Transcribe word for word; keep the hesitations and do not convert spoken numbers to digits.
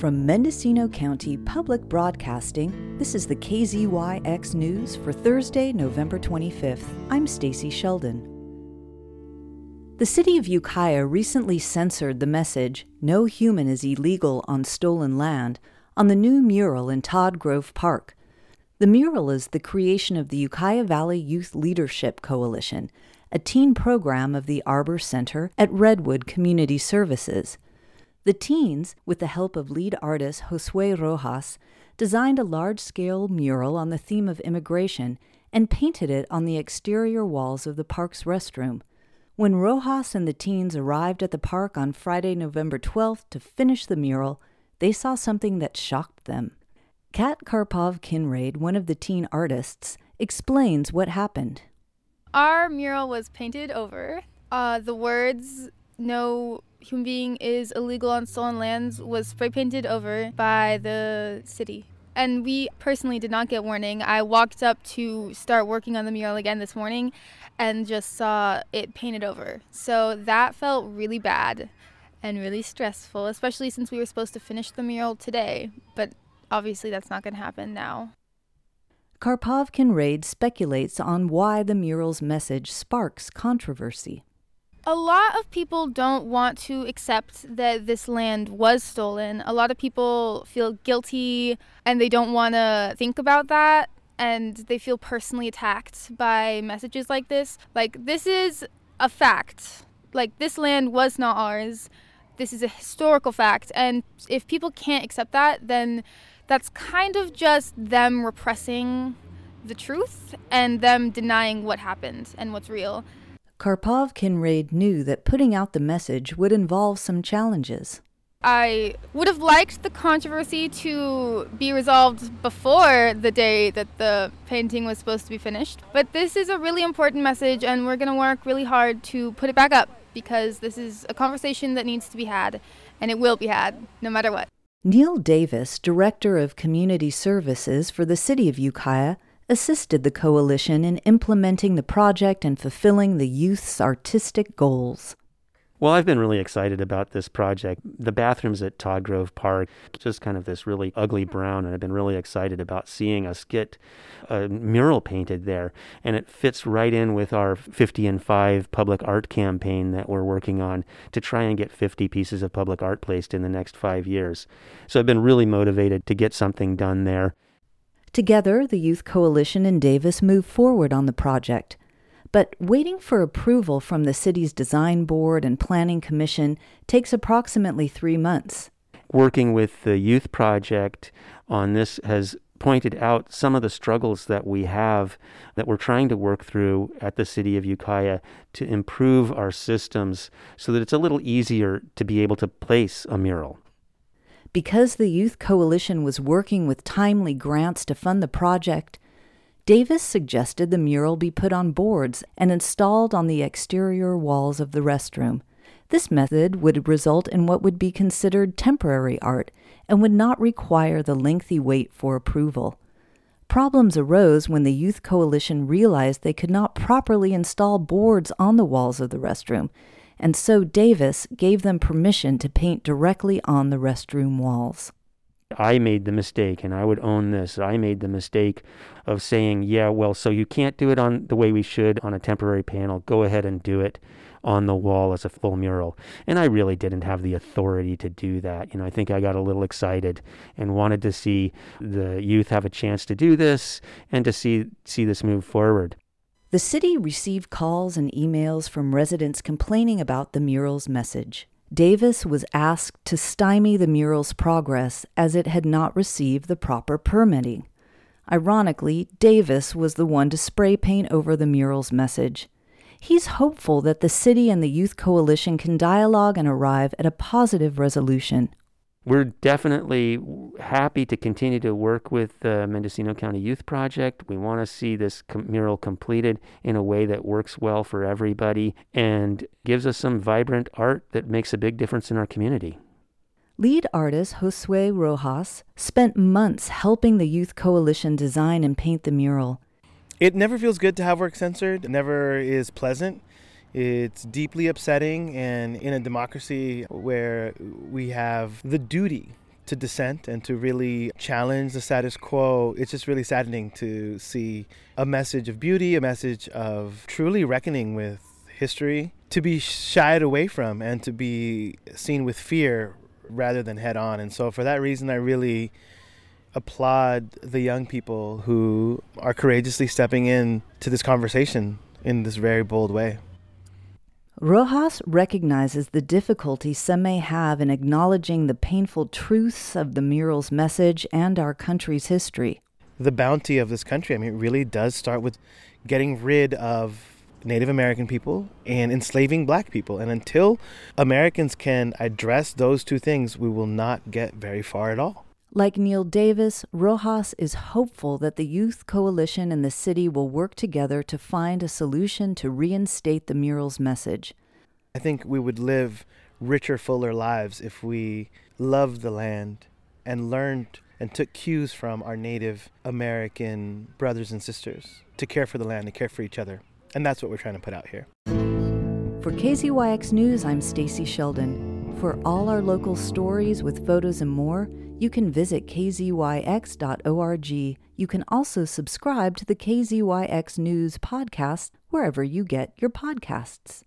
From Mendocino County Public Broadcasting, this is the K Z Y X News for Thursday, November twenty-fifth. I'm Stacy Sheldon. The city of Ukiah recently censored the message, "No human is illegal on stolen land," on the new mural in Todd Grove Park. The mural is the creation of the Ukiah Valley Youth Leadership Coalition, a teen program of the Arbor Center at Redwood Community Services. The teens, with the help of lead artist Josue Rojas, designed a large-scale mural on the theme of immigration and painted it on the exterior walls of the park's restroom. When Rojas and the teens arrived at the park on Friday, November twelfth, to finish the mural, they saw something that shocked them. Kat Karpov-Kinraid, one of the teen artists, explains what happened. Our mural was painted over. Uh, the words, "No human being is illegal on stolen lands," was spray painted over by the city. And we personally did not get warning. I walked up to start working on the mural again this morning and just saw it painted over. So that felt really bad and really stressful, especially since we were supposed to finish the mural today. But obviously that's not going to happen now. Karpov-Kinraid speculates on why the mural's message sparks controversy. A lot of people don't want to accept that this land was stolen. A lot of people feel guilty and they don't want to think about that, and they feel personally attacked by messages like this. Like, this is a fact. Like, this land was not ours. This is a historical fact. And if people can't accept that, then that's kind of just them repressing the truth and them denying what happened and what's real. Karpov-Kinraid knew that putting out the message would involve some challenges. I would have liked the controversy to be resolved before the day that the painting was supposed to be finished. But this is a really important message, and we're going to work really hard to put it back up, because this is a conversation that needs to be had, and it will be had no matter what. Neil Davis, Director of Community Services for the City of Ukiah, assisted the coalition in implementing the project and fulfilling the youth's artistic goals. Well, I've been really excited about this project. The bathrooms at Todd Grove Park, just kind of this really ugly brown, and I've been really excited about seeing us get a mural painted there. And it fits right in with our fifty and five public art campaign that we're working on to try and get fifty pieces of public art placed in the next five years. So I've been really motivated to get something done there. Together, the Youth Coalition and Davis moved forward on the project. But waiting for approval from the city's design board and planning commission takes approximately three months. Working with the youth project on this has pointed out some of the struggles that we have that we're trying to work through at the city of Ukiah to improve our systems so that it's a little easier to be able to place a mural. Because the Youth Coalition was working with timely grants to fund the project, Davis suggested the mural be put on boards and installed on the exterior walls of the restroom. This method would result in what would be considered temporary art and would not require the lengthy wait for approval. Problems arose when the Youth Coalition realized they could not properly install boards on the walls of the restroom, and so Davis gave them permission to paint directly on the restroom walls. I made the mistake, and I would own this. I made the mistake of saying, yeah, well, so you can't do it on the way we should on a temporary panel. Go ahead and do it on the wall as a full mural. And I really didn't have the authority to do that. You know, I think I got a little excited and wanted to see the youth have a chance to do this and to see see this move forward. The city received calls and emails from residents complaining about the mural's message. Davis was asked to stymie the mural's progress as it had not received the proper permitting. Ironically, Davis was the one to spray paint over the mural's message. He's hopeful that the city and the Youth Coalition can dialogue and arrive at a positive resolution. We're definitely happy to continue to work with the Mendocino County Youth Project. We want to see this com- mural completed in a way that works well for everybody and gives us some vibrant art that makes a big difference in our community. Lead artist Josue Rojas spent months helping the Youth Coalition design and paint the mural. It never feels good to have work censored. It never is pleasant. It's deeply upsetting, and in a democracy where we have the duty to dissent and to really challenge the status quo. It's just really saddening to see a message of beauty, a message of truly reckoning with history, to be shied away from and to be seen with fear rather than head on. And so for that reason, I really applaud the young people who are courageously stepping in to this conversation in this very bold way. Rojas recognizes the difficulty some may have in acknowledging the painful truths of the mural's message and our country's history. The bounty of this country, I mean, it really does start with getting rid of Native American people and enslaving black people. And until Americans can address those two things, we will not get very far at all. Like Neil Davis, Rojas is hopeful that the youth coalition and the city will work together to find a solution to reinstate the mural's message. I think we would live richer, fuller lives if we loved the land and learned and took cues from our Native American brothers and sisters to care for the land, to care for each other. And that's what we're trying to put out here. For K Z Y X News, I'm Stacy Sheldon. For all our local stories with photos and more, you can visit k z y x dot org. You can also subscribe to the K Z Y X News podcast wherever you get your podcasts.